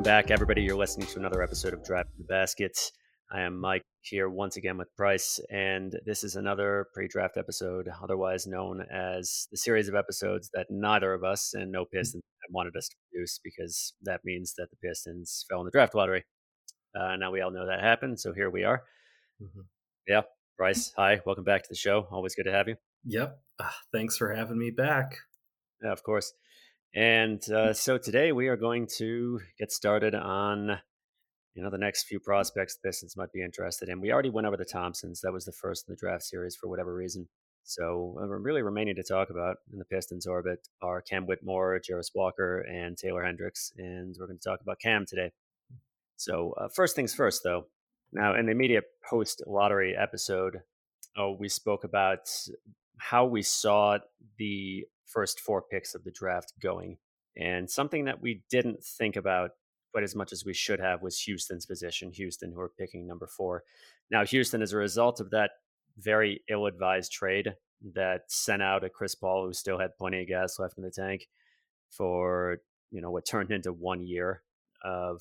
Welcome back, everybody. You're listening to another episode of Draft the Basket. I am Mike here once again with Bryce, and this is another pre-draft episode, otherwise known as the series of episodes that neither of us and no Pistons wanted us to produce, because that means that the Pistons fell in the draft lottery. Now we all know that happened, so here we are. Mm-hmm. Yeah, Bryce, hi. Welcome back to the show. Always good to have you. Yep. Thanks for having me back. Yeah, of course. And so today we are going to get started on, you know, the next few prospects the Pistons might be interested in. We already went over the Thompsons. That was the first in the draft series for whatever reason. So really remaining to talk about in the Pistons orbit are Cam Whitmore, Jarace Walker, and Taylor Hendricks. And we're going to talk about Cam today. So first things first, though. Now, in the immediate post-lottery episode, we spoke about how we saw the first four picks of the draft going. And something that we didn't think about quite as much as we should have was Houston's position. Houston, who are picking number 4. Now, Houston, as a result of that very ill-advised trade that sent out a Chris Paul, who still had plenty of gas left in the tank, for, you know, what turned into 1 year of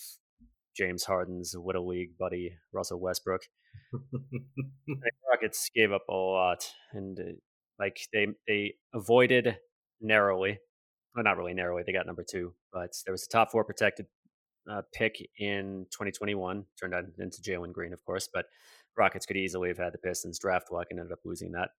James Harden's Little League buddy, Russell Westbrook. The Rockets gave up a lot, and they avoided narrowly, well, not really narrowly, they got number 2, but there was a top 4 protected pick in 2021, turned out into Jalen Green, of course, but Rockets could easily have had the Pistons draft luck and ended up losing that.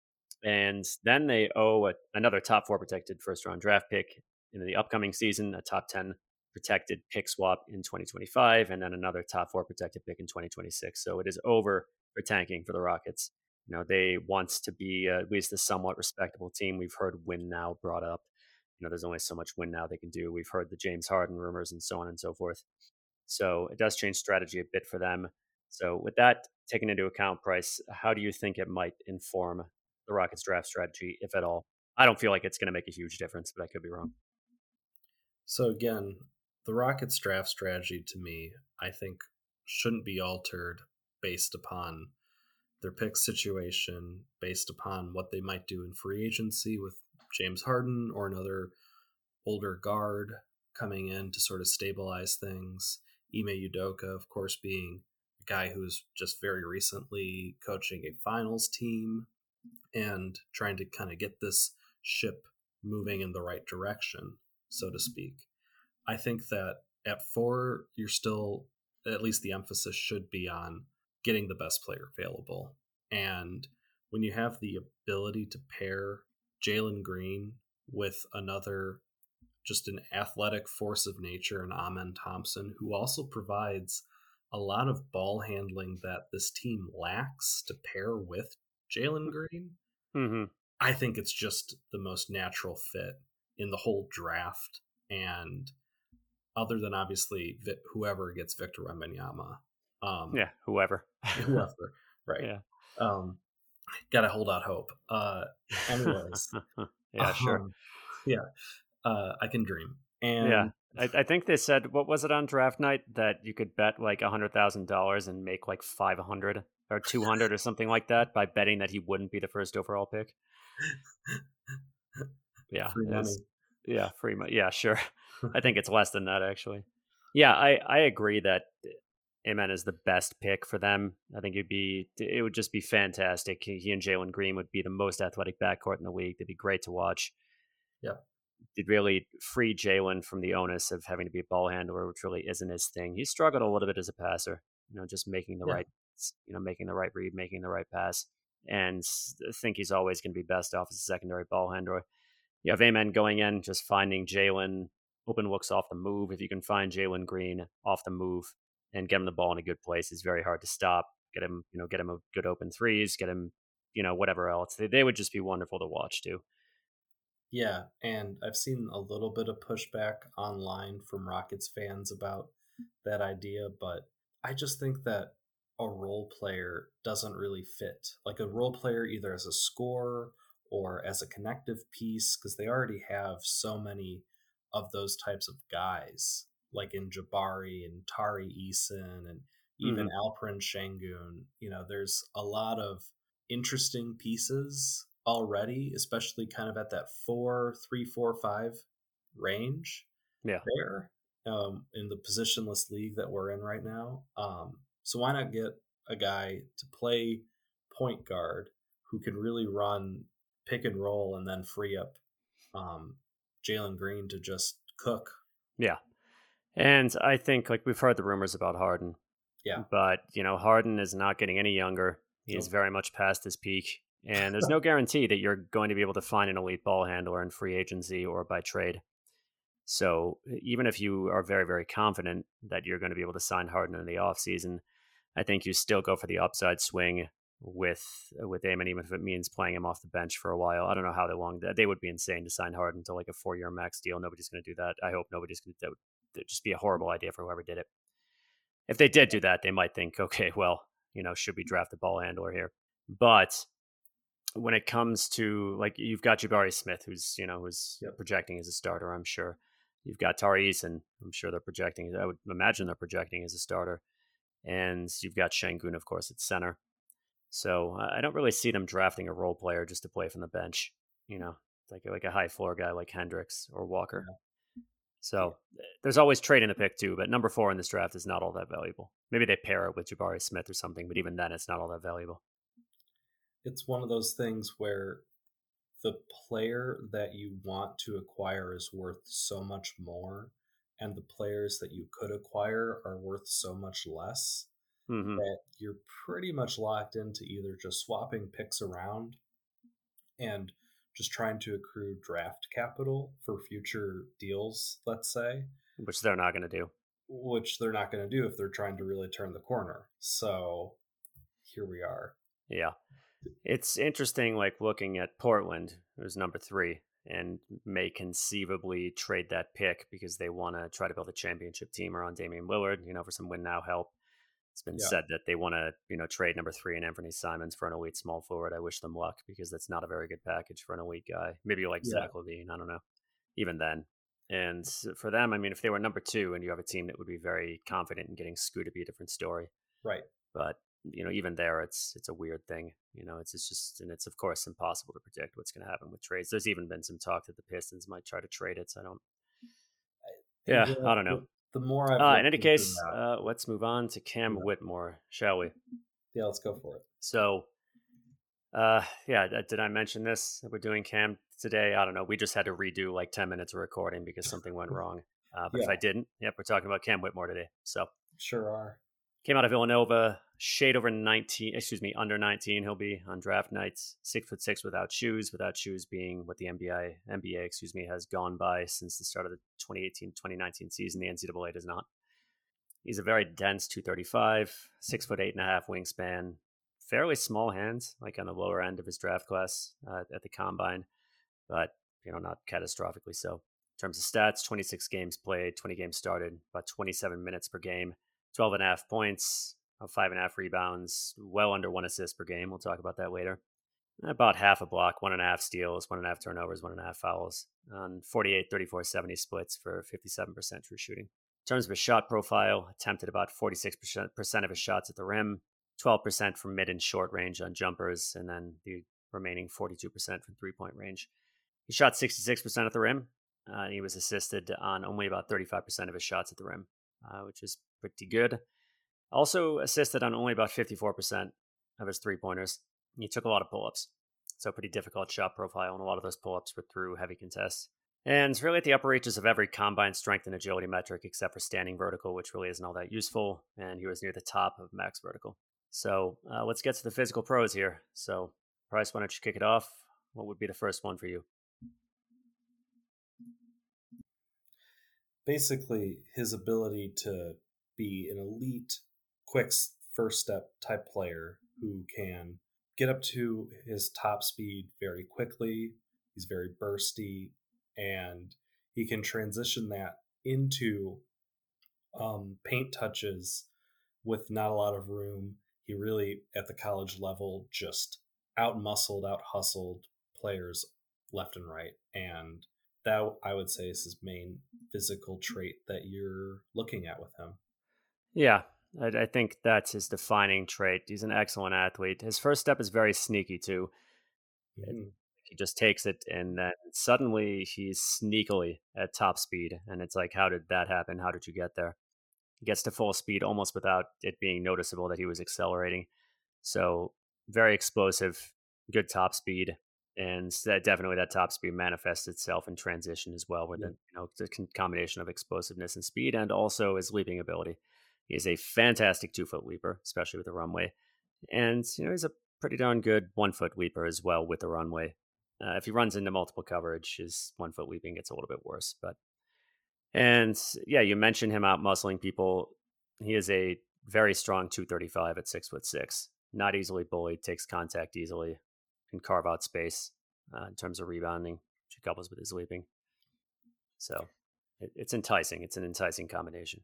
And then they owe another top 4 protected first round draft pick in the upcoming season, a top 10 protected pick swap in 2025, and then another top 4 protected pick in 2026. So it is over for tanking for the Rockets. You know, they want to be at least a somewhat respectable team. We've heard win now brought up. You know, there's only so much win now they can do. We've heard the James Harden rumors and so on and so forth. So it does change strategy a bit for them. So with that taken into account, Bryce, how do you think it might inform the Rockets draft strategy, if at all? I don't feel like it's going to make a huge difference, but I could be wrong. So again, the Rockets draft strategy, to me, I think shouldn't be altered based upon their pick situation, based upon what they might do in free agency with James Harden or another older guard coming in to sort of stabilize things. Ime Udoka, of course, being a guy who's just very recently coaching a finals team and trying to kind of get this ship moving in the right direction, so to speak. I think that at 4, you're still, at least the emphasis should be on getting the best player available. And when you have the ability to pair Jalen Green with another, just an athletic force of nature, and Amen Thompson, who also provides a lot of ball handling that this team lacks, to pair with Jalen Green, mm-hmm. I think it's just the most natural fit in the whole draft. And other than obviously whoever gets Victor Wembanyama. Whoever. Right. Yeah. Gotta hold out hope. Anyways. Sure. Yeah. I can dream. And yeah, I think they said, what was it on draft night, that you could bet like $100,000 and make like 500 or 200 or something like that by betting that he wouldn't be the first overall pick. Yeah. Free money. Yeah. Free money. Yeah. Sure. I think it's less than that, actually. Yeah. I agree that Amen is the best pick for them. I think it would just be fantastic. He and Jalen Green would be the most athletic backcourt in the league. They'd be great to watch. Yeah. They'd really free Jalen from the onus of having to be a ball handler, which really isn't his thing. He struggled a little bit as a passer, you know, just making the right read, making the right pass. And I think he's always going to be best off as a secondary ball handler. You have Amen going in, just finding Jalen open looks off the move. If you can find Jalen Green off the move and get him the ball in a good place, is very hard to stop. Get him a good open threes, get him, you know, whatever else. They would just be wonderful to watch too. Yeah, and I've seen a little bit of pushback online from Rockets fans about that idea, but I just think that a role player doesn't really fit. Like a role player either as a scorer or as a connective piece, because they already have so many of those types of guys, like in Jabari and Tari Eason and even Alperen Sengun. You know, there's a lot of interesting pieces already, especially kind of at that 4-3, 4-5 range. Yeah. There. in the positionless league that we're in right now. So why not get a guy to play point guard who can really run pick and roll and then free up Jalen Green to just cook. Yeah. And I think, like, we've heard the rumors about Harden. Yeah. But, you know, Harden is not getting any younger. He's very much past his peak. And there's no guarantee that you're going to be able to find an elite ball handler in free agency or by trade. So even if you are very, very confident that you're going to be able to sign Harden in the offseason, I think you still go for the upside swing with Amen, even if it means playing him off the bench for a while. I don't know how long that they would be insane to sign Harden to like a 4-year max deal. Nobody's going to do that. I hope nobody's going to. That would just be a horrible idea for whoever did it. If they did do that, they might think, okay, well, you know, should we draft the ball handler here? But when it comes to, like, you've got Jabari Smith, who's projecting as a starter, I'm sure. You've got Tari Eason, I'm sure they're projecting. I would imagine they're projecting as a starter. And you've got Sengun, of course, at center. So I don't really see them drafting a role player just to play from the bench, you know, like a high floor guy like Hendricks or Walker. Yeah. So there's always trade in the pick too, but number 4 in this draft is not all that valuable. Maybe they pair it with Jabari Smith or something, but even then it's not all that valuable. It's one of those things where the player that you want to acquire is worth so much more, and the players that you could acquire are worth so much less. Mm-hmm. That you're pretty much locked into either just swapping picks around and just trying to accrue draft capital for future deals, let's say. Which they're not going to do. Which they're not going to do if they're trying to really turn the corner. So here we are. Yeah. It's interesting, like, looking at Portland, who's number 3, and may conceivably trade that pick because they want to try to build a championship team around Damian Lillard, you know, for some win now help. It's been said that they want to, you know, trade number 3 and Anthony Simons for an elite small forward. I wish them luck because that's not a very good package for an elite guy. Maybe like Zach LaVine, I don't know, even then. And for them, I mean, if they were number 2 and you have a team that would be very confident in getting Scoot, it'd be a different story. Right. But, you know, even there, it's a weird thing. You know, it's just, and it's, of course, impossible to predict what's going to happen with trades. There's even been some talk that the Pistons might try to trade it. So I don't know. The more I've in any case, let's move on to Cam Whitmore, shall we? Yeah, let's go for it. So, did I mention this? We're doing Cam today. I don't know. We just had to redo like 10 minutes of recording because something went wrong. But if I didn't, we're talking about Cam Whitmore today. So sure are. Came out of Villanova, shade over 19. Excuse me, under 19. He'll be on draft nights. 6'6" without shoes being what the NBA, has gone by since the start of the 2018-2019 season. The NCAA does not. He's a very dense 235, 6'8.5" wingspan, fairly small hands, like on the lower end of his draft class at the combine, but you know, not catastrophically so. In terms of stats, 26 games played, 20 games started, about 27 minutes per game. 12.5 points, 5.5 rebounds, well under 1 assist per game. We'll talk about that later. About half a block, 1.5 steals, 1.5 turnovers, 1.5 fouls, on 48, 34, 70 splits for 57% true shooting. In terms of his shot profile, attempted about 46% of his shots at the rim, 12% from mid and short range on jumpers, and then the remaining 42% from three-point range. He shot 66% at the rim, and he was assisted on only about 35% of his shots at the rim, which is pretty good. Also assisted on only about 54% of his three-pointers. He took a lot of pull-ups. So pretty difficult shot profile, and a lot of those pull-ups were through heavy contests. And really at the upper reaches of every combine strength and agility metric, except for standing vertical, which really isn't all that useful. And he was near the top of max vertical. So let's get to the physical pros here. So Bryce, why don't you kick it off? What would be the first one for you? Basically, his ability to be an elite, quick first step type player who can get up to his top speed very quickly. He's very bursty, and he can transition that into paint touches with not a lot of room. He really, at the college level, just out-muscled, out-hustled players left and right. And that, I would say, is his main physical trait that you're looking at with him. Yeah, I think that's his defining trait. He's an excellent athlete. His first step is very sneaky, too. Mm-hmm. He just takes it, and then suddenly he's sneakily at top speed. And it's like, how did that happen? How did you get there? He gets to full speed almost without it being noticeable that he was accelerating. So very explosive, good top speed. And that definitely that top speed manifests itself in transition as well with the combination of explosiveness and speed, and also his leaping ability. He is a fantastic 2-foot leaper, especially with the runway. And, you know, he's a pretty darn good 1-foot leaper as well with the runway. If he runs into multiple coverage, his 1-foot leaping gets a little bit worse. But, and yeah, you mentioned him out muscling people. He is a very strong 235 at 6'6". Not easily bullied, takes contact easily, can carve out space in terms of rebounding, which he couples with his leaping. So it's enticing. It's an enticing combination.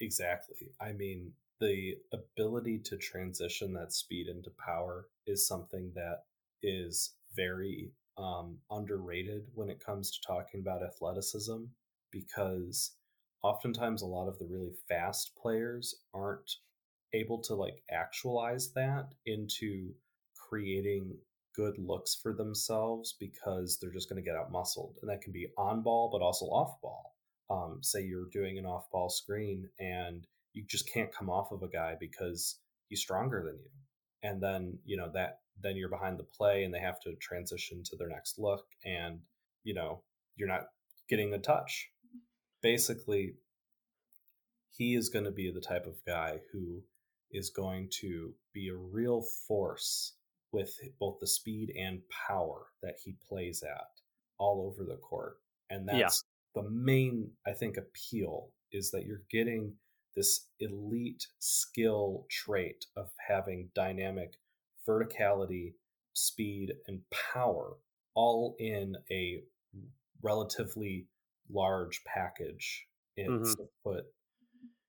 Exactly. I mean, the ability to transition that speed into power is something that is very underrated when it comes to talking about athleticism, because oftentimes a lot of the really fast players aren't able to like actualize that into creating good looks for themselves, because they're just going to get out muscled. And that can be on ball, but also off ball. Say you're doing an off ball screen and you just can't come off of a guy because he's stronger than you. And then, you know, that then you're behind the play and they have to transition to their next look. And, you know, you're not getting the touch. Basically, he is going to be the type of guy who is going to be a real force with both the speed and power that he plays at all over the court. And that's the main, I think, appeal, is that you're getting this elite skill trait of having dynamic verticality, speed, and power all in a relatively large package. It's 6'7",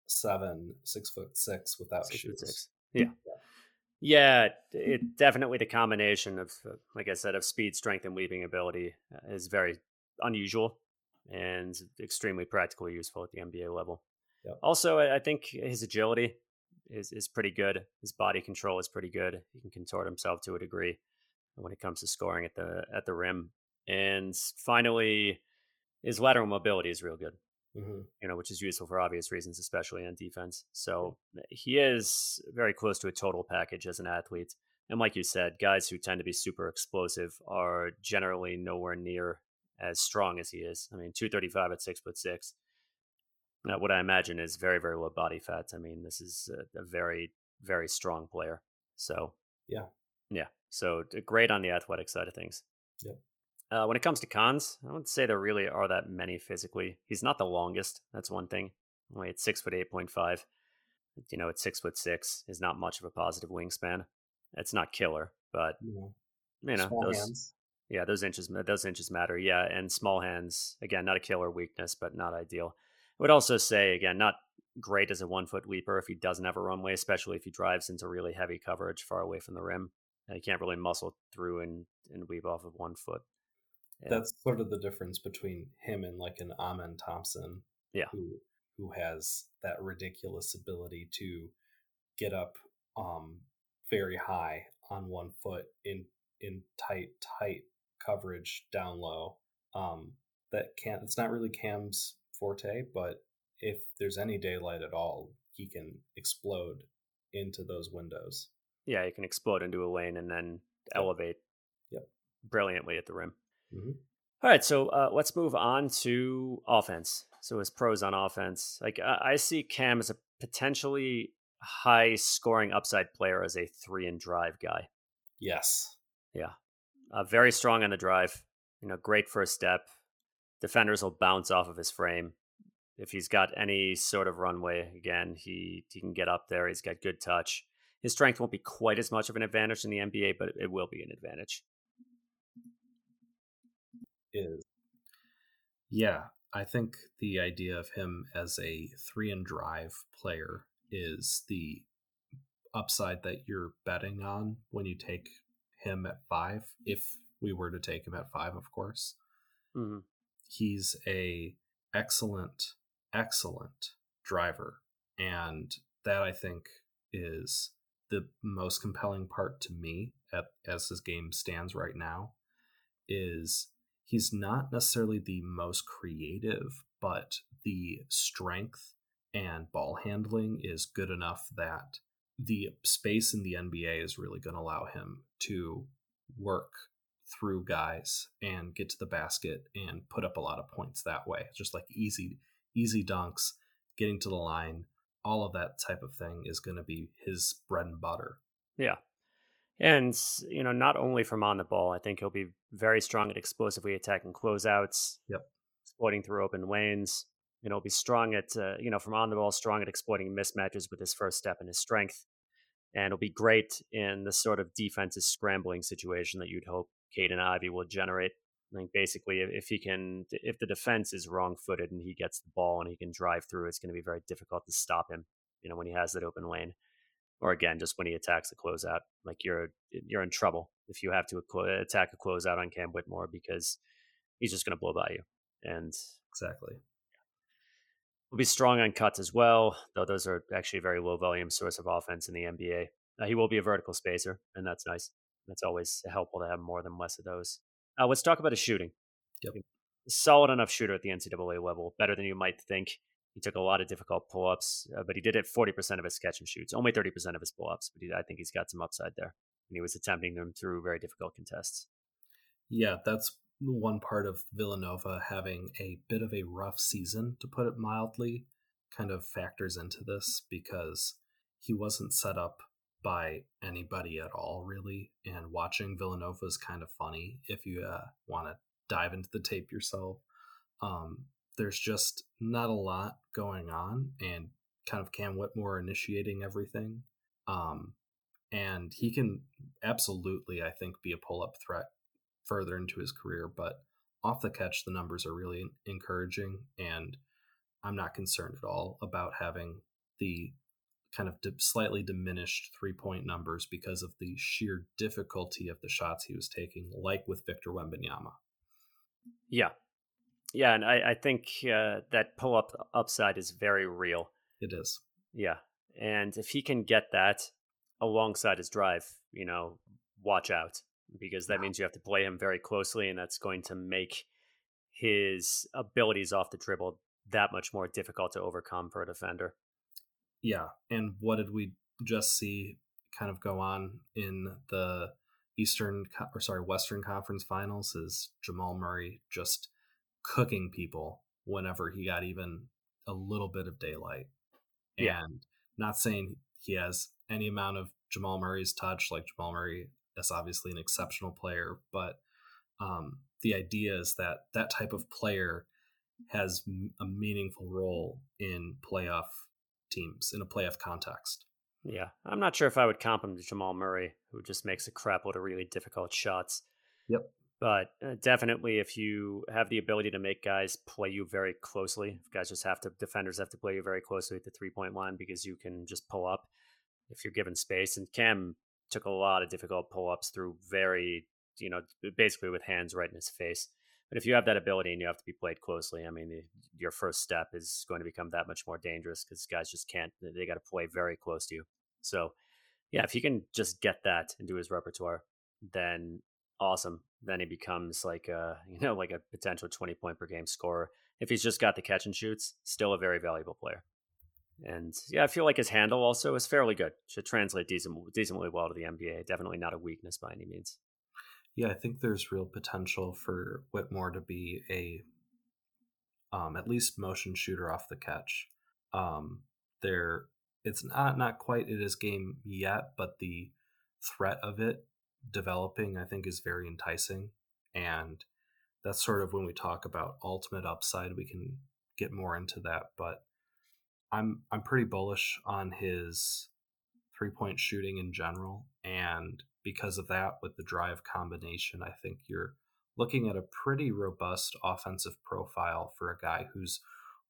6'6" without shoes. Yeah, it definitely the combination of, like I said, of speed, strength, and leaping ability is very unusual and extremely practically useful at the NBA level. Yep. Also, I think his agility is pretty good. His body control is pretty good. He can contort himself to a degree when it comes to scoring at the rim. And finally, his lateral mobility is real good, you know, which is useful for obvious reasons, especially on defense. So he is very close to a total package as an athlete. And like you said, guys who tend to be super explosive are generally nowhere near as strong as he is. I mean, 235 at 6'6". What I imagine is very, very low body fat. I mean, this is a very, very strong player. So, yeah. So great on the athletic side of things. Yeah. When it comes to cons, I wouldn't say there really are that many physically. He's not the longest. That's one thing. Only at 6'8.5", you know, at 6'6" is not much of a positive wingspan. It's not killer, but you know, small hands. those inches matter. Yeah, and small hands, again, not a killer weakness, but not ideal. I would also say, again, not great as a 1-foot leaper if he doesn't have a runway, especially if he drives into really heavy coverage far away from the rim. He can't really muscle through and weave off of 1 foot. Yeah. That's sort of the difference between him and like an Amen Thompson, who has that ridiculous ability to get up very high on 1 foot in tight coverage down low. It's not really Cam's forte, but if there's any daylight at all, he can explode into those windows. Yeah, he can explode into a lane and then elevate brilliantly at the rim. All right, so let's move on to offense. So his pros on offense. Like I see Cam as a potentially high scoring upside player as a three and drive guy. Yes. Yeah. Very strong on the drive. You know, great first step. Defenders will bounce off of his frame. If he's got any sort of runway, again, he can get up there. He's got good touch. His strength won't be quite as much of an advantage in the NBA, but it will be an advantage. Yeah, I think the idea of him as a three and drive player is the upside that you're betting on when you take him at 5, if we were to take him at 5, of course. Mm-hmm. He's a excellent driver. And that, I think, is the most compelling part to me as this game stands right now is he's not necessarily the most creative, but the strength and ball handling is good enough that the space in the NBA is really going to allow him to work through guys and get to the basket and put up a lot of points that way. Just like easy dunks, getting to the line, all of that type of thing is going to be his bread and butter. Yeah. And, you know, not only from on the ball, I think he'll be very strong at explosively attacking closeouts, exploiting through open lanes. You know, he'll be strong at, from on the ball, strong at exploiting mismatches with his first step and his strength. And it'll be great in this sort of defensive scrambling situation that you'd hope Caden Ivey will generate. I think basically if the defense is wrong-footed and he gets the ball and he can drive through, it's going to be very difficult to stop him, you know, when he has that open lane. Or again, just when he attacks a closeout, like you're in trouble if you have to attack a closeout on Cam Whitmore, because he's just going to blow by you. And exactly. He'll be strong on cuts as well, though those are actually a very low volume source of offense in the NBA. He will be a vertical spacer, and that's nice. That's always helpful to have more than less of those. Let's talk about his shooting. Yep. Solid enough shooter at the NCAA level, better than you might think. He took a lot of difficult pull-ups, but he did it 40% of his catch and shoots, only 30% of his pull-ups. But I think he's got some upside there. And he was attempting them through very difficult contests. Yeah, that's one part of Villanova having a bit of a rough season, to put it mildly, kind of factors into this, because he wasn't set up by anybody at all, really. And watching Villanova is kind of funny if you want to dive into the tape yourself. There's just not a lot going on, and kind of Cam Whitmore initiating everything. And he can absolutely, I think, be a pull-up threat further into his career, but off the catch, the numbers are really encouraging, and I'm not concerned at all about having the kind of slightly diminished three-point numbers because of the sheer difficulty of the shots he was taking, like with Victor Wembanyama. Yeah. Yeah, and I think that pull-up upside is very real. It is. Yeah, and if he can get that alongside his drive, you know, watch out, because that means you have to play him very closely, and that's going to make his abilities off the dribble that much more difficult to overcome for a defender. Yeah, and what did we just see kind of go on in the Western Conference Finals is Jamal Murray just cooking people whenever he got even a little bit of daylight. And not saying he has any amount of Jamal Murray's touch, like Jamal Murray is obviously an exceptional player, but the idea is that type of player has a meaningful role in playoff teams, in a playoff context. Yeah, I'm not sure if I would comp him to Jamal Murray, who just makes a crap load of really difficult shots. Yep. But definitely, if you have the ability to make guys play you very closely, if defenders have to play you very closely at the three-point line because you can just pull up if you're given space. And Cam took a lot of difficult pull-ups through very, you know, basically with hands right in his face. But if you have that ability and you have to be played closely, I mean, your first step is going to become that much more dangerous because guys just can't, they got to play very close to you. So, yeah, if he can just get that into his repertoire, then awesome. Then he becomes like a potential 20 point per game scorer. If he's just got the catch and shoots, still a very valuable player. And yeah, I feel like his handle also is fairly good. Should translate decently well to the NBA. Definitely not a weakness by any means. Yeah, I think there's real potential for Whitmore to be a at least motion shooter off the catch. It's not quite at his game yet, but the threat of it developing, I think, is very enticing, and that's sort of when we talk about ultimate upside. We can get more into that, but I'm pretty bullish on his three-point shooting in general, and because of that, with the drive combination, I think you're looking at a pretty robust offensive profile for a guy who's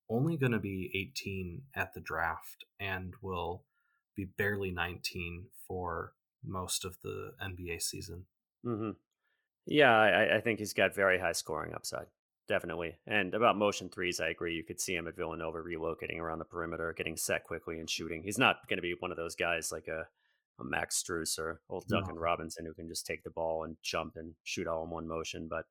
only going to be 18 at the draft and will be barely 19 for most of the NBA season. Mm-hmm. Yeah, I think he's got very high scoring upside, definitely. And about motion threes, I agree. You could see him at Villanova relocating around the perimeter, getting set quickly and shooting. He's not going to be one of those guys like a a Max Strus or old Duncan Robinson who can just take the ball and jump and shoot all in one motion. But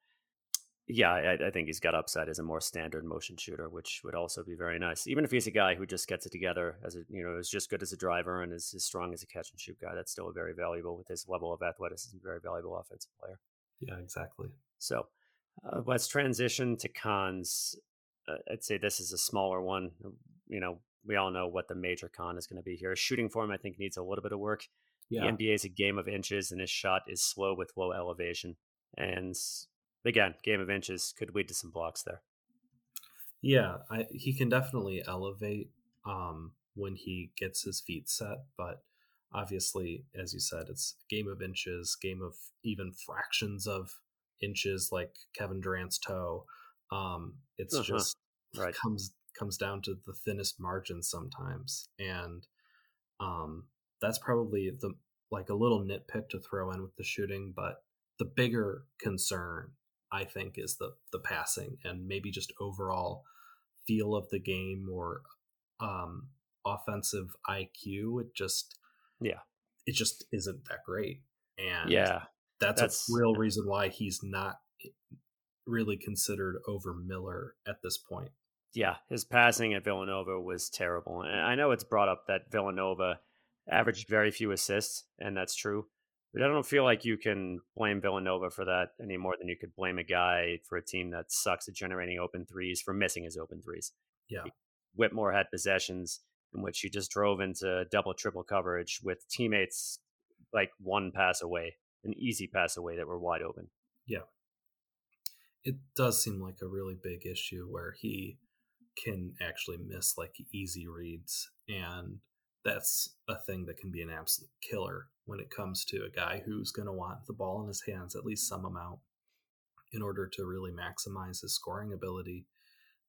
yeah, I think he's got upside as a more standard motion shooter, which would also be very nice. Even if he's a guy who just gets it together, as a, you know, is just good as a driver and is as strong as a catch and shoot guy, that's still very valuable with his level of athleticism, very valuable offensive player. Yeah, exactly. So let's transition to cons. I'd say this is a smaller one. You know, we all know what the major con is going to be here. Shooting form, I think, needs a little bit of work. Yeah. The NBA is a game of inches, and his shot is slow with low elevation. And again, game of inches could lead to some blocks there. Yeah, he can definitely elevate when he gets his feet set. But obviously, as you said, it's a game of inches, game of even fractions of inches, like Kevin Durant's toe. It's just right. comes down to the thinnest margin sometimes. And that's probably the like a little nitpick to throw in with the shooting, but the bigger concern, I think, is the passing and maybe just overall feel of the game or offensive IQ. It just isn't that great. And that's a real reason why he's not really considered over Miller at this point. Yeah, his passing at Villanova was terrible. And I know it's brought up that Villanova averaged very few assists, and that's true. But I don't feel like you can blame Villanova for that any more than you could blame a guy for a team that sucks at generating open threes for missing his open threes. Yeah. Whitmore had possessions in which he just drove into double, triple coverage with teammates like one pass away, an easy pass away that were wide open. Yeah. It does seem like a really big issue where he can actually miss like easy reads. And that's a thing that can be an absolute killer when it comes to a guy who's going to want the ball in his hands, at least some amount, in order to really maximize his scoring ability.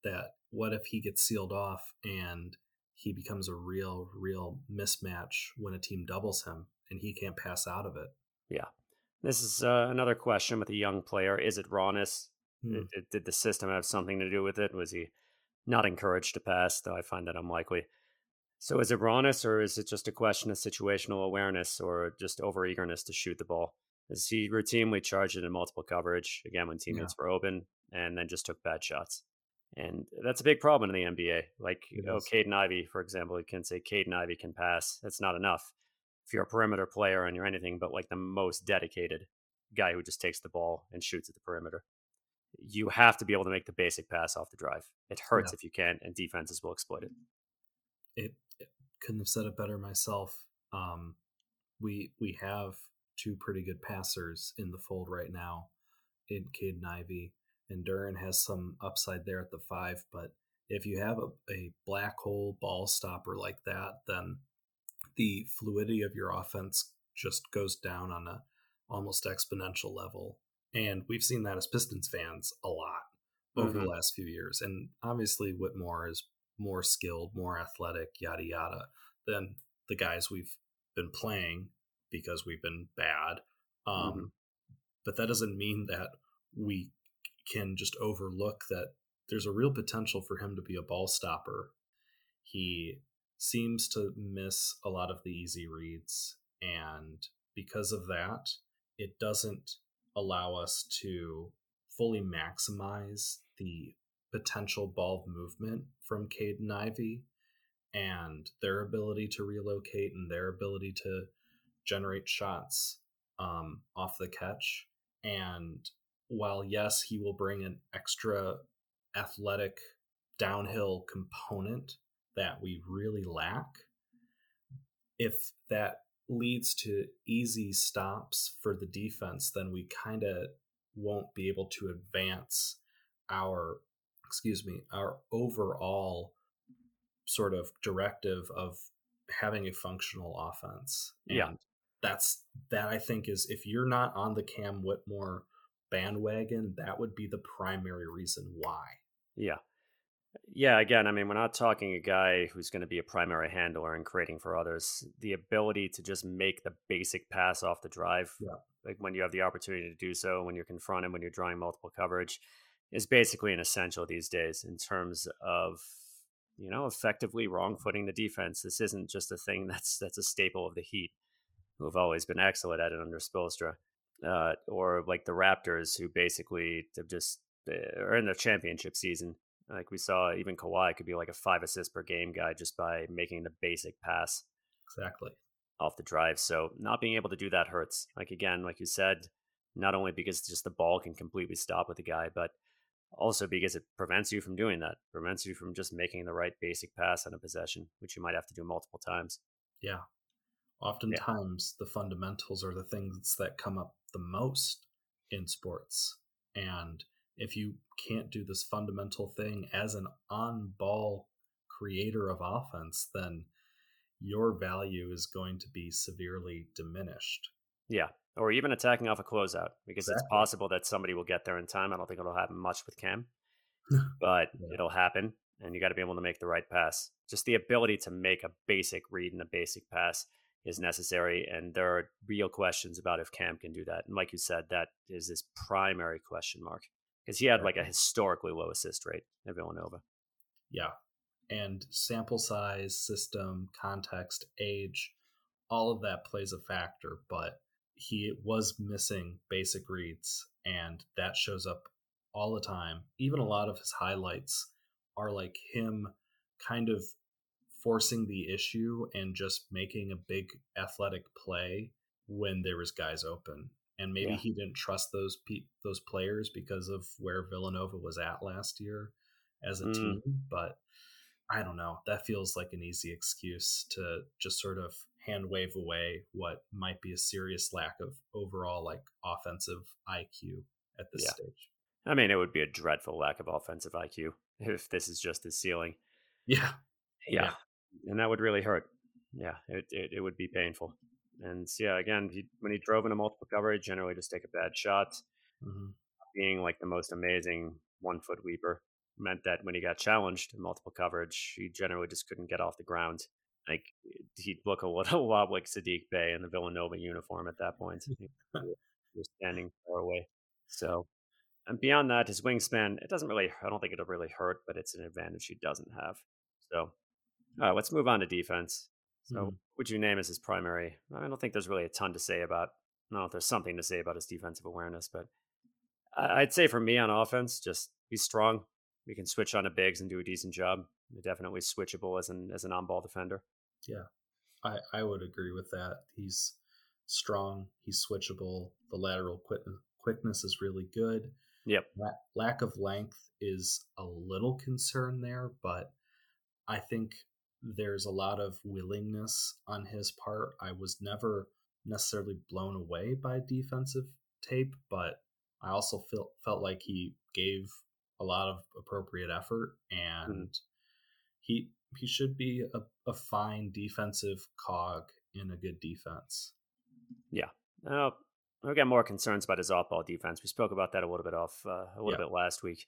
That what if he gets sealed off and he becomes a real, real mismatch when a team doubles him and he can't pass out of it? Yeah. This is another question with a young player. Is it rawness? Did the system have something to do with it? Was he not encouraged to pass? Though I find that unlikely. So is it rawness, or is it just a question of situational awareness or just over eagerness to shoot the ball? Is he routinely charged it in multiple coverage again when teammates were open, and then just took bad shots? And that's a big problem in the NBA. Like, Caden Ivey, for example, you can say Caden Ivey can pass. That's not enough. If you're a perimeter player and you're anything but like the most dedicated guy who just takes the ball and shoots at the perimeter, you have to be able to make the basic pass off the drive. It hurts if you can, and defenses will exploit it. It couldn't have said it better myself. We have two pretty good passers in the fold right now in Caden Ivey, and Duran has some upside there at the 5. But if you have a black hole ball stopper like that, then the fluidity of your offense just goes down on a almost exponential level. And we've seen that as Pistons fans a lot over the last few years. And obviously Whitmore is more skilled, more athletic, yada, yada, than the guys we've been playing because we've been bad. But that doesn't mean that we can just overlook that there's a real potential for him to be a ball stopper. He seems to miss a lot of the easy reads. And because of that, it doesn't allow us to fully maximize the potential ball movement from Caden Ivey and their ability to relocate and their ability to generate shots off the catch. And while, yes, he will bring an extra athletic downhill component that we really lack, if that leads to easy stops for the defense, then we kind of won't be able to advance our overall sort of directive of having a functional offense. And that I think is, if you're not on the Cam Whitmore bandwagon, that would be the primary reason why. Yeah. Yeah, again, I mean, we're not talking a guy who's going to be a primary handler and creating for others. The ability to just make the basic pass off the drive, like when you have the opportunity to do so, when you're confronted, when you're drawing multiple coverage, is basically an essential these days in terms of, you know, effectively wrong-footing the defense. This isn't just a thing that's a staple of the Heat. who have always been excellent at it under Spoelstra, or like the Raptors, who basically have just are in their championship season. Like we saw, even Kawhi could be like a 5 assist per game guy just by making the basic pass. Exactly. Off the drive. So not being able to do that hurts. Like, again, like you said, not only because just the ball can completely stop with the guy, but also because it prevents you from doing that, prevents you from just making the right basic pass on a possession, which you might have to do multiple times. Yeah. Oftentimes the fundamentals are the things that come up the most in sports. And if you can't do this fundamental thing as an on-ball creator of offense, then your value is going to be severely diminished. Yeah, or even attacking off a closeout, because exactly. It's possible that somebody will get there in time. I don't think it'll happen much with Cam, but it'll happen, and you got to be able to make the right pass. Just the ability to make a basic read and a basic pass is necessary, and there are real questions about if Cam can do that. And like you said, that is his primary question mark, because he had like a historically low assist rate at Villanova. Yeah. And sample size, system, context, age, all of that plays a factor, but he was missing basic reads, and that shows up all the time. Even a lot of his highlights are like him kind of forcing the issue and just making a big athletic play when there was guys open. And maybe he didn't trust those players because of where Villanova was at last year as a team, but I don't know. That feels like an easy excuse to just sort of hand wave away what might be a serious lack of overall like offensive IQ at this stage. I mean, it would be a dreadful lack of offensive IQ if this is just his ceiling. Yeah. And that would really hurt. Yeah. It would be painful. And again, when he drove into multiple coverage, generally just take a bad shot. Mm-hmm. Being like the most amazing 1-foot leaper meant that when he got challenged in multiple coverage, he generally just couldn't get off the ground. Like, he'd look a lot like Saddiq Bey in the Villanova uniform at that point. He was standing far away. So, and beyond that, his wingspan, I don't think it'll really hurt, but it's an advantage he doesn't have. So, all right, let's move on to defense. So, what would you name as his primary? I don't think there's really a ton to say about, I don't know if there's something to say about his defensive awareness, but I'd say for me on offense, just he's strong. We can switch on to bigs and do a decent job. They're definitely switchable as an on-ball defender. Yeah, I would agree with that. He's strong. He's switchable. The lateral quickness is really good. Yep. Lack of length is a little concern there, but I think there's a lot of willingness on his part. I was never necessarily blown away by defensive tape, but I also felt like he gave a lot of appropriate effort, and he should be a fine defensive cog in a good defense. Yeah. I've got more concerns about his off-ball defense. We spoke about that a little bit bit last week.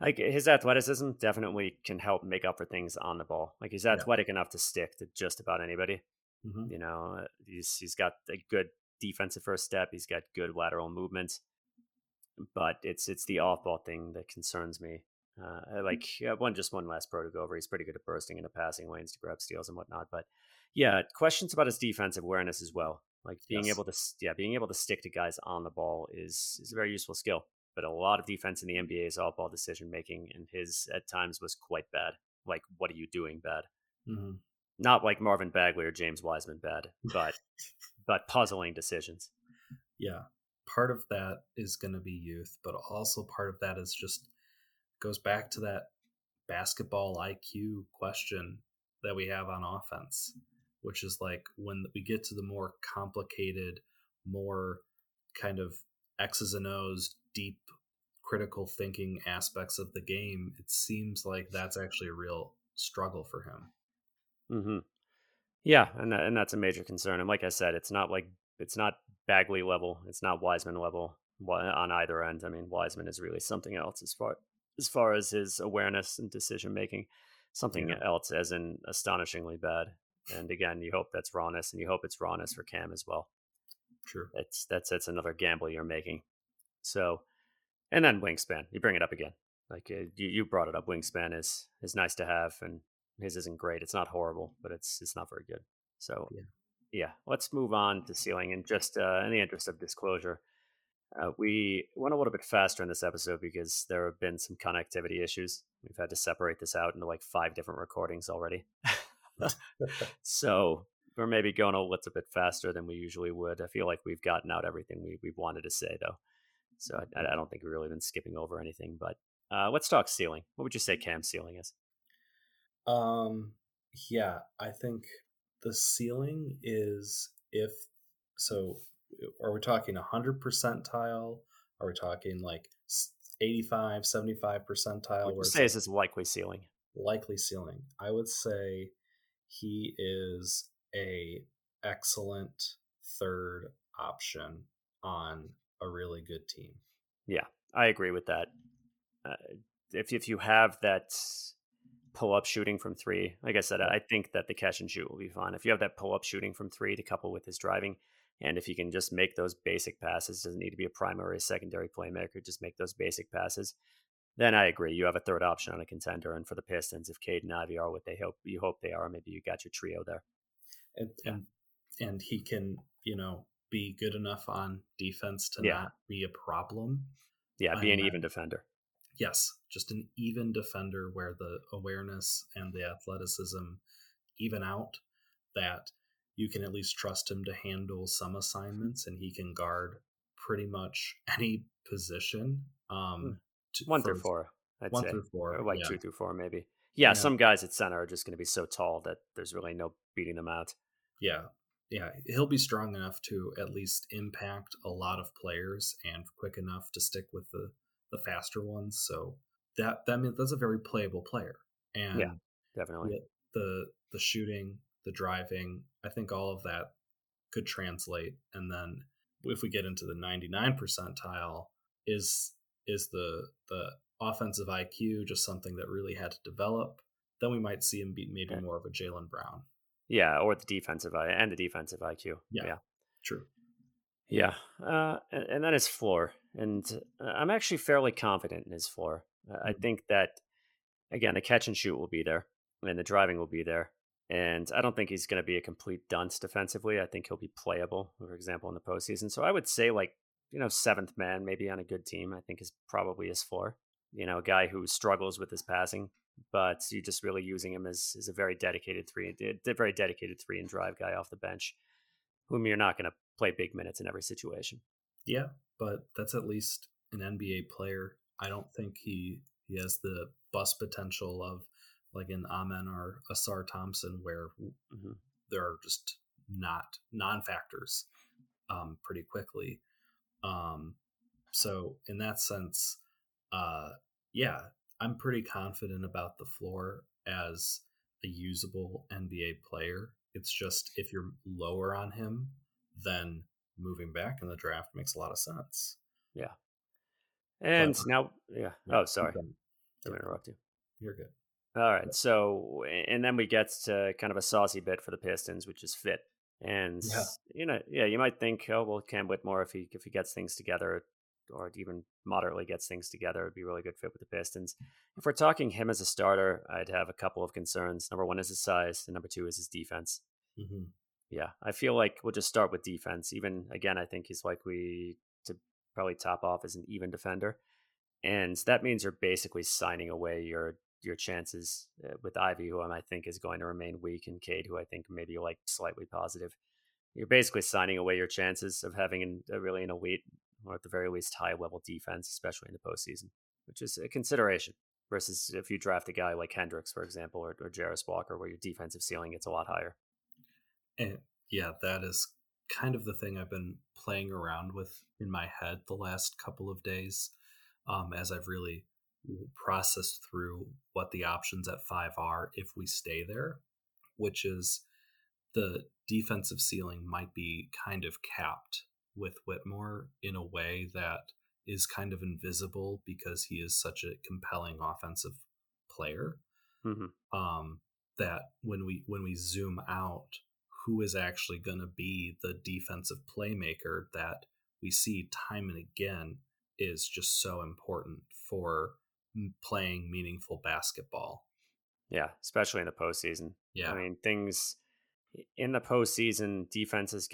Like, his athleticism definitely can help make up for things on the ball. Like, he's athletic enough to stick to just about anybody. Mm-hmm. You know, he's got a good defensive first step. He's got good lateral movement. But it's the off-ball thing that concerns me. One last pro to go over. He's pretty good at bursting into passing lanes to grab steals and whatnot. But yeah, questions about his defensive awareness as well. Like, being able to stick to guys on the ball is a very useful skill. But a lot of defense in the NBA is off-ball decision making, and his at times was quite bad. Like, what are you doing bad? Mm-hmm. Not like Marvin Bagley or James Wiseman bad, but puzzling decisions. Yeah. Part of that is going to be youth, but also part of that is just goes back to that basketball IQ question that we have on offense, which is like when we get to the more complicated, more kind of X's and O's, deep critical thinking aspects of the game, it seems like that's actually a real struggle for him. Mm-hmm. Yeah, and that's a major concern. And like I said, it's not Bagley level. It's not Wiseman level on either end. I mean, Wiseman is really something else as far as his awareness and decision-making, something else as in astonishingly bad. And again, you hope that's rawness, and you hope it's rawness for Cam as well. True. That's another gamble you're making. So, and then wingspan, you bring it up again. Like you brought it up. Wingspan is nice to have, and his isn't great. It's not horrible, but it's not very good. So Yeah, let's move on to ceiling. And just in the interest of disclosure, we went a little bit faster in this episode because there have been some connectivity issues. We've had to separate this out into like 5 different recordings already. So we're maybe going a little bit faster than we usually would. I feel like we've gotten out everything we've wanted to say, though. So I don't think we've really been skipping over anything. But let's talk ceiling. What would you say Cam's ceiling is? Yeah, I think the ceiling is if so. Are we talking 100 percentile? Are we talking like 85, 75 percentile? What would you say is his likely ceiling? Likely ceiling. I would say he is a excellent third option on a really good team. Yeah, I agree with that. If you have that pull-up shooting from 3, like I said, I think that the catch and shoot will be fine. If you have that pull-up shooting from 3 to couple with his driving, and if he can just make those basic passes, doesn't need to be a primary or secondary playmaker, just make those basic passes, then I agree. You have a third option on a contender. And for the Pistons, if Caden Ivey are what you hope they are, maybe you got your trio there. And he can, be good enough on defense to not be a problem. Yeah, be an even defender. Yes, just an even defender where the awareness and the athleticism even out, that you can at least trust him to handle some assignments, and he can guard pretty much any position. 1 through 4, I'd say. 1 through 4. Or 2 through 4, maybe. Yeah, some guys at center are just going to be so tall that there's really no beating them out. Yeah, yeah. He'll be strong enough to at least impact a lot of players and quick enough to stick with the faster ones. So that's a very playable player. And yeah, definitely. The shooting, the driving, I think all of that could translate. And then if we get into the 99 percentile, is the offensive IQ just something that really had to develop? Then we might see him be maybe more of a Jalen Brown. Yeah, or the defensive IQ. Yeah, true. Yeah, and then his floor. And I'm actually fairly confident in his floor. I think that, again, the catch and shoot will be there, and the driving will be there. And I don't think he's going to be a complete dunce defensively. I think he'll be playable, for example, in the postseason. So I would say, 7th man, maybe on a good team, I think is probably his floor. A guy who struggles with his passing, but you're just really using him as a very dedicated 3 and drive guy off the bench, whom you're not going to play big minutes in every situation. Yeah, but that's at least an NBA player. I don't think he has the bust potential of like an Amen or Ausar Thompson, where there are just not non-factors pretty quickly. So in that sense, I'm pretty confident about the floor as a usable NBA player. It's just if you're lower on him, then moving back in the draft makes a lot of sense. Yeah. And oh, sorry. I'm going to interrupt you. You're good. All right. So, and then we get to kind of a saucy bit for the Pistons, which is fit. And, you might think, oh, well, Cam Whitmore, if he gets things together, or even moderately gets things together, it'd be a really good fit with the Pistons. If we're talking him as a starter, I'd have a couple of concerns. Number 1 is his size, and number 2 is his defense. Mm-hmm. Yeah, I feel like we'll just start with defense. Even, again, I think he's likely to probably top off as an even defender. And that means you're basically signing away your chances with Ivy, who I think is going to remain weak, and Cade, who I think maybe slightly positive. You're basically signing away your chances of having a really elite, or at the very least high-level defense, especially in the postseason, which is a consideration versus if you draft a guy like Hendricks, for example, or Jarace Walker, where your defensive ceiling gets a lot higher. And yeah, that is kind of the thing I've been playing around with in my head the last couple of days as I've really processed through what the options at 5 are if we stay there, which is the defensive ceiling might be kind of capped with Whitmore in a way that is kind of invisible because he is such a compelling offensive player. Mm-hmm. That when we zoom out, who is actually going to be the defensive playmaker that we see time and again is just so important for playing meaningful basketball. Yeah, especially in the postseason. Yeah, I mean, things in the postseason, defenses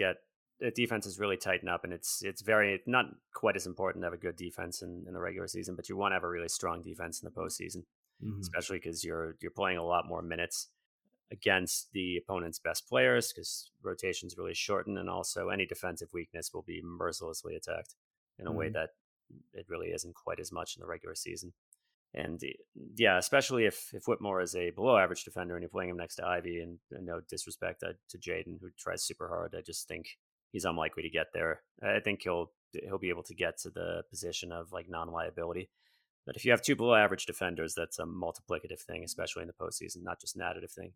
really tighten up, and it's very not quite as important to have a good defense in the regular season, but you want to have a really strong defense in the postseason, especially because you're playing a lot more minutes against the opponent's best players because rotations really shorten, and also any defensive weakness will be mercilessly attacked in a way that it really isn't quite as much in the regular season. And yeah, especially if Whitmore is a below average defender and you're playing him next to Ivy, and no disrespect to Jaden, who tries super hard, I just think he's unlikely to get there. I think he'll be able to get to the position of like non-liability. But if you have two below average defenders, that's a multiplicative thing, especially in the postseason, not just an additive thing.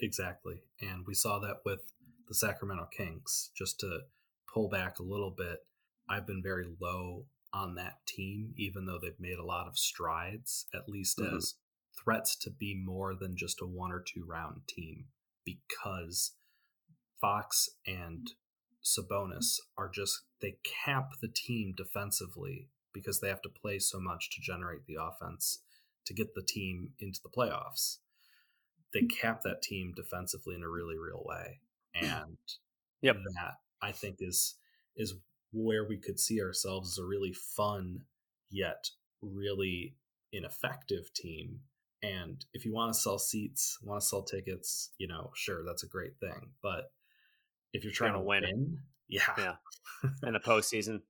Exactly. And we saw that with the Sacramento Kings. Just to pull back a little bit, I've been very low on that team, even though they've made a lot of strides, at least as threats to be more than just a 1 or 2 round team, because Fox and Sabonis are just, they cap the team defensively because they have to play so much to generate the offense to get the team into the playoffs. They cap that team defensively in a really real way. And that, I think, is where we could see ourselves as a really fun yet really ineffective team. And if you want to sell seats, want to sell tickets, sure, that's a great thing. But if you're trying to win. In the postseason.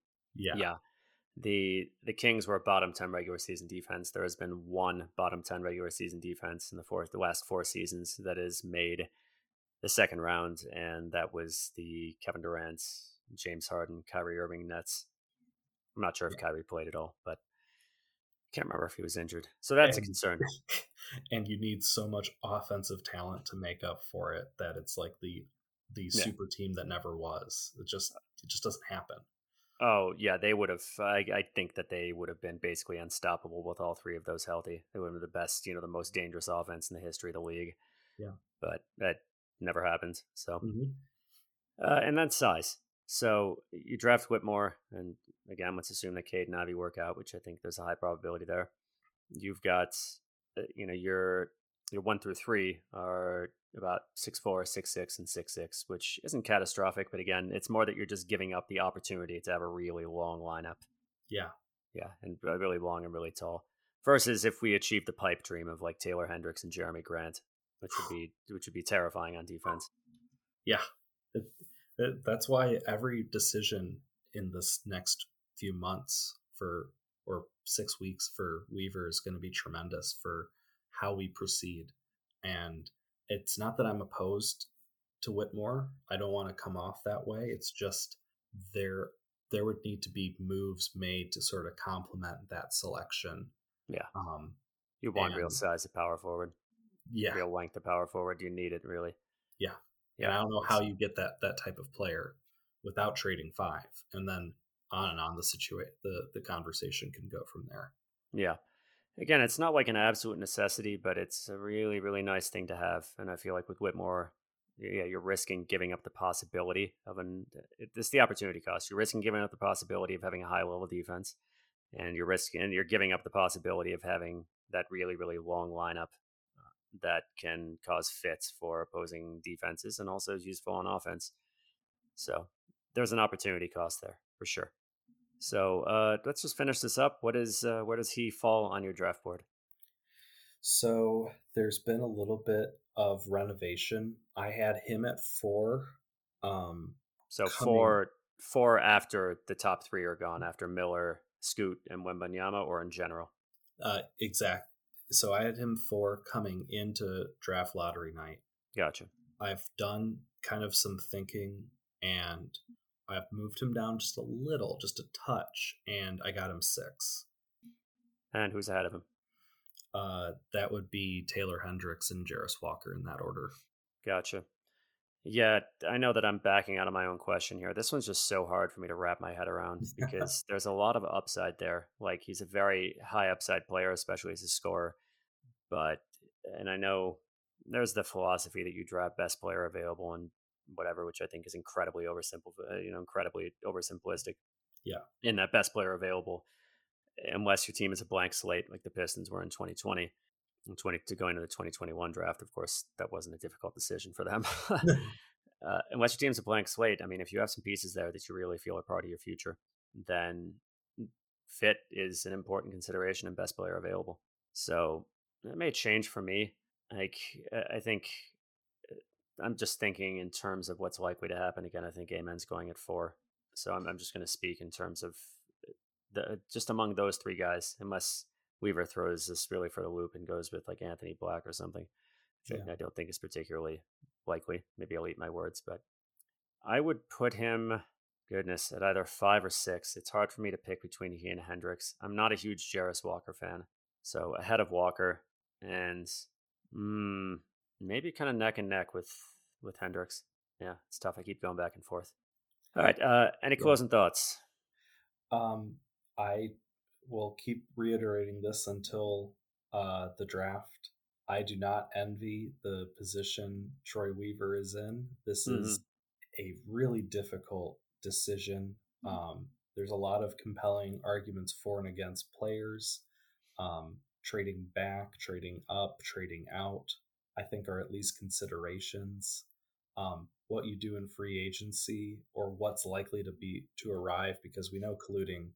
The Kings were a bottom 10 regular season defense. There has been one bottom 10 regular season defense in the last 4 seasons that has made the second round, and that was the Kevin Durant, James Harden, Kyrie Irving Nets. I'm not sure if Kyrie played at all, but can't remember if he was injured. So that's a concern. And you need so much offensive talent to make up for it that it's like the super team that never was. It just doesn't happen. Oh, yeah, they would have. I think that they would have been basically unstoppable with all 3 of those healthy. They would have been the best, the most dangerous offense in the history of the league. Yeah. But that never happened. So, and that's size. So you draft Whitmore, and again, let's assume that Cade and Ivy work out, which I think there's a high probability there. You've got, your 1 through 3 are about 6'4", 6'6", and 6'6", which isn't catastrophic, but again, it's more that you're just giving up the opportunity to have a really long lineup. Yeah. Yeah, and really long and really tall. Versus if we achieve the pipe dream of like Taylor Hendricks and Jeremy Grant, which would be terrifying on defense. Yeah. That's why every decision in this next few months 6 weeks for Weaver is going to be tremendous for how we proceed. And it's not that I'm opposed to Whitmore. I don't want to come off that way. It's just there would need to be moves made to sort of complement that selection. Yeah. You want real size of power forward. Yeah. Real length of power forward. You need it, really. Yeah. Yeah. And I don't know how you get that type of player without trading 5. And then on and on the conversation can go from there. Yeah. Again, it's not like an absolute necessity, but it's a really, really nice thing to have. And I feel like with Whitmore, you're risking giving up the possibility of it's the opportunity cost. You're risking giving up the possibility of having a high level defense, and you're giving up the possibility of having that really, really long lineup that can cause fits for opposing defenses and also is useful on offense. So there's an opportunity cost there for sure. So let's just finish this up. Where does he fall on your draft board? So there's been a little bit of renovation. I had him at 4. So 4 after the top 3 are gone, after Miller, Scoot, and Wembanyama, or in general? Exact. So I had him 4 coming into draft lottery night. Gotcha. I've done kind of some thinking, and I've moved him down just a little, just a touch, and I got him 6. And who's ahead of him? That would be Taylor Hendricks and Jarace Walker in that order. Gotcha. Yeah, I know that I'm backing out of my own question here. This one's just so hard for me to wrap my head around because there's a lot of upside there. Like, he's a very high upside player, especially as a scorer. But, and I know there's the philosophy that you draft best player available and whatever, which I think is incredibly oversimple, incredibly oversimplistic. Yeah. In that best player available, unless your team is a blank slate like the Pistons were in 2020, to go into the 2021 draft. Of course, that wasn't a difficult decision for them. Unless your team's a blank slate, I mean, if you have some pieces there that you really feel are part of your future, then fit is an important consideration and best player available. So it may change for me. Like, I think I'm just thinking in terms of what's likely to happen. Again, I think Amen's going at 4. So I'm just going to speak in terms of just among those three guys, unless Weaver throws this really for the loop and goes with like Anthony Black or something, which I don't think is particularly likely. Maybe I'll eat my words, but I would put him, goodness, at either 5 or 6. It's hard for me to pick between he and Hendricks. I'm not a huge Jarace Walker fan, so ahead of Walker and maybe kind of neck and neck with Hendricks. Yeah, it's tough. I keep going back and forth. All right. Any closing thoughts? I will keep reiterating this until the draft. I do not envy the position Troy Weaver is in. This is a really difficult decision. There's a lot of compelling arguments for and against players. Trading back, trading up, trading out, I think are at least considerations. What you do in free agency, or what's likely to arrive, because we know colluding,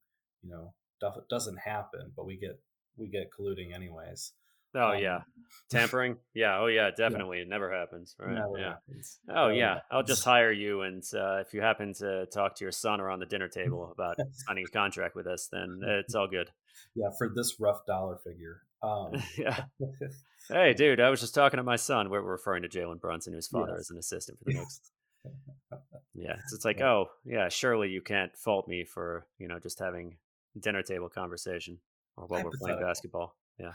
doesn't happen, but we get colluding anyways. Oh yeah, tampering. Yeah. Oh yeah, definitely. Yeah. It never happens, right? Happens. Oh yeah, I'll just hire you, and if you happen to talk to your son around the dinner table about signing a contract with us, then it's all good. Yeah, for this rough dollar figure. Yeah. Hey, dude, I was just talking to my son. We're referring to Jalen Brunson, whose father is an assistant for the Knicks. Yeah, so it's like, oh yeah, surely you can't fault me for just having dinner table conversation or while we're playing basketball. Yeah.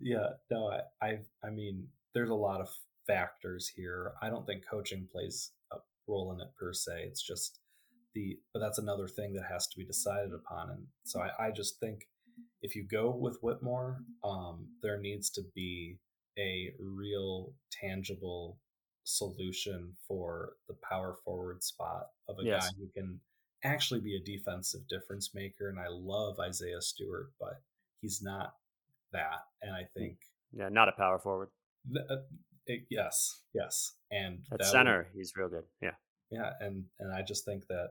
Yeah. No, I mean, there's a lot of factors here. I don't think coaching plays a role in it per se. It's just but that's another thing that has to be decided upon. And so I just think if you go with Whitmore, there needs to be a real tangible solution for the power forward spot of a guy who can actually be a defensive difference maker. And I love Isaiah Stewart, but he's not that. And I think not a power forward. Yes. And at center, he's real good. Yeah. Yeah. And I just think that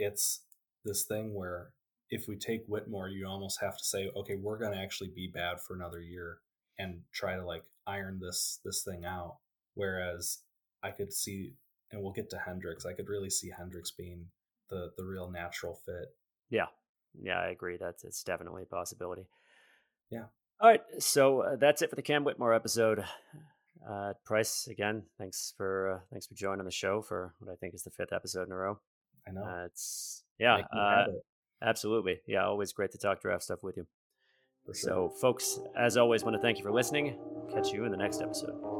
it's this thing where if we take Whitmore, you almost have to say, okay, we're going to actually be bad for another year and try to like iron this thing out. Whereas I could see, and we'll get to Hendricks, I could really see Hendricks being the real natural fit. Yeah. Yeah, I agree. It's definitely a possibility. Yeah. All right. So that's it for the Cam Whitmore episode. Price, again, thanks for joining the show for what I think is the 5th episode in a row. I know. Absolutely. Yeah. Always great to talk draft stuff with you. Sure. So folks, as always, want to thank you for listening. Catch you in the next episode.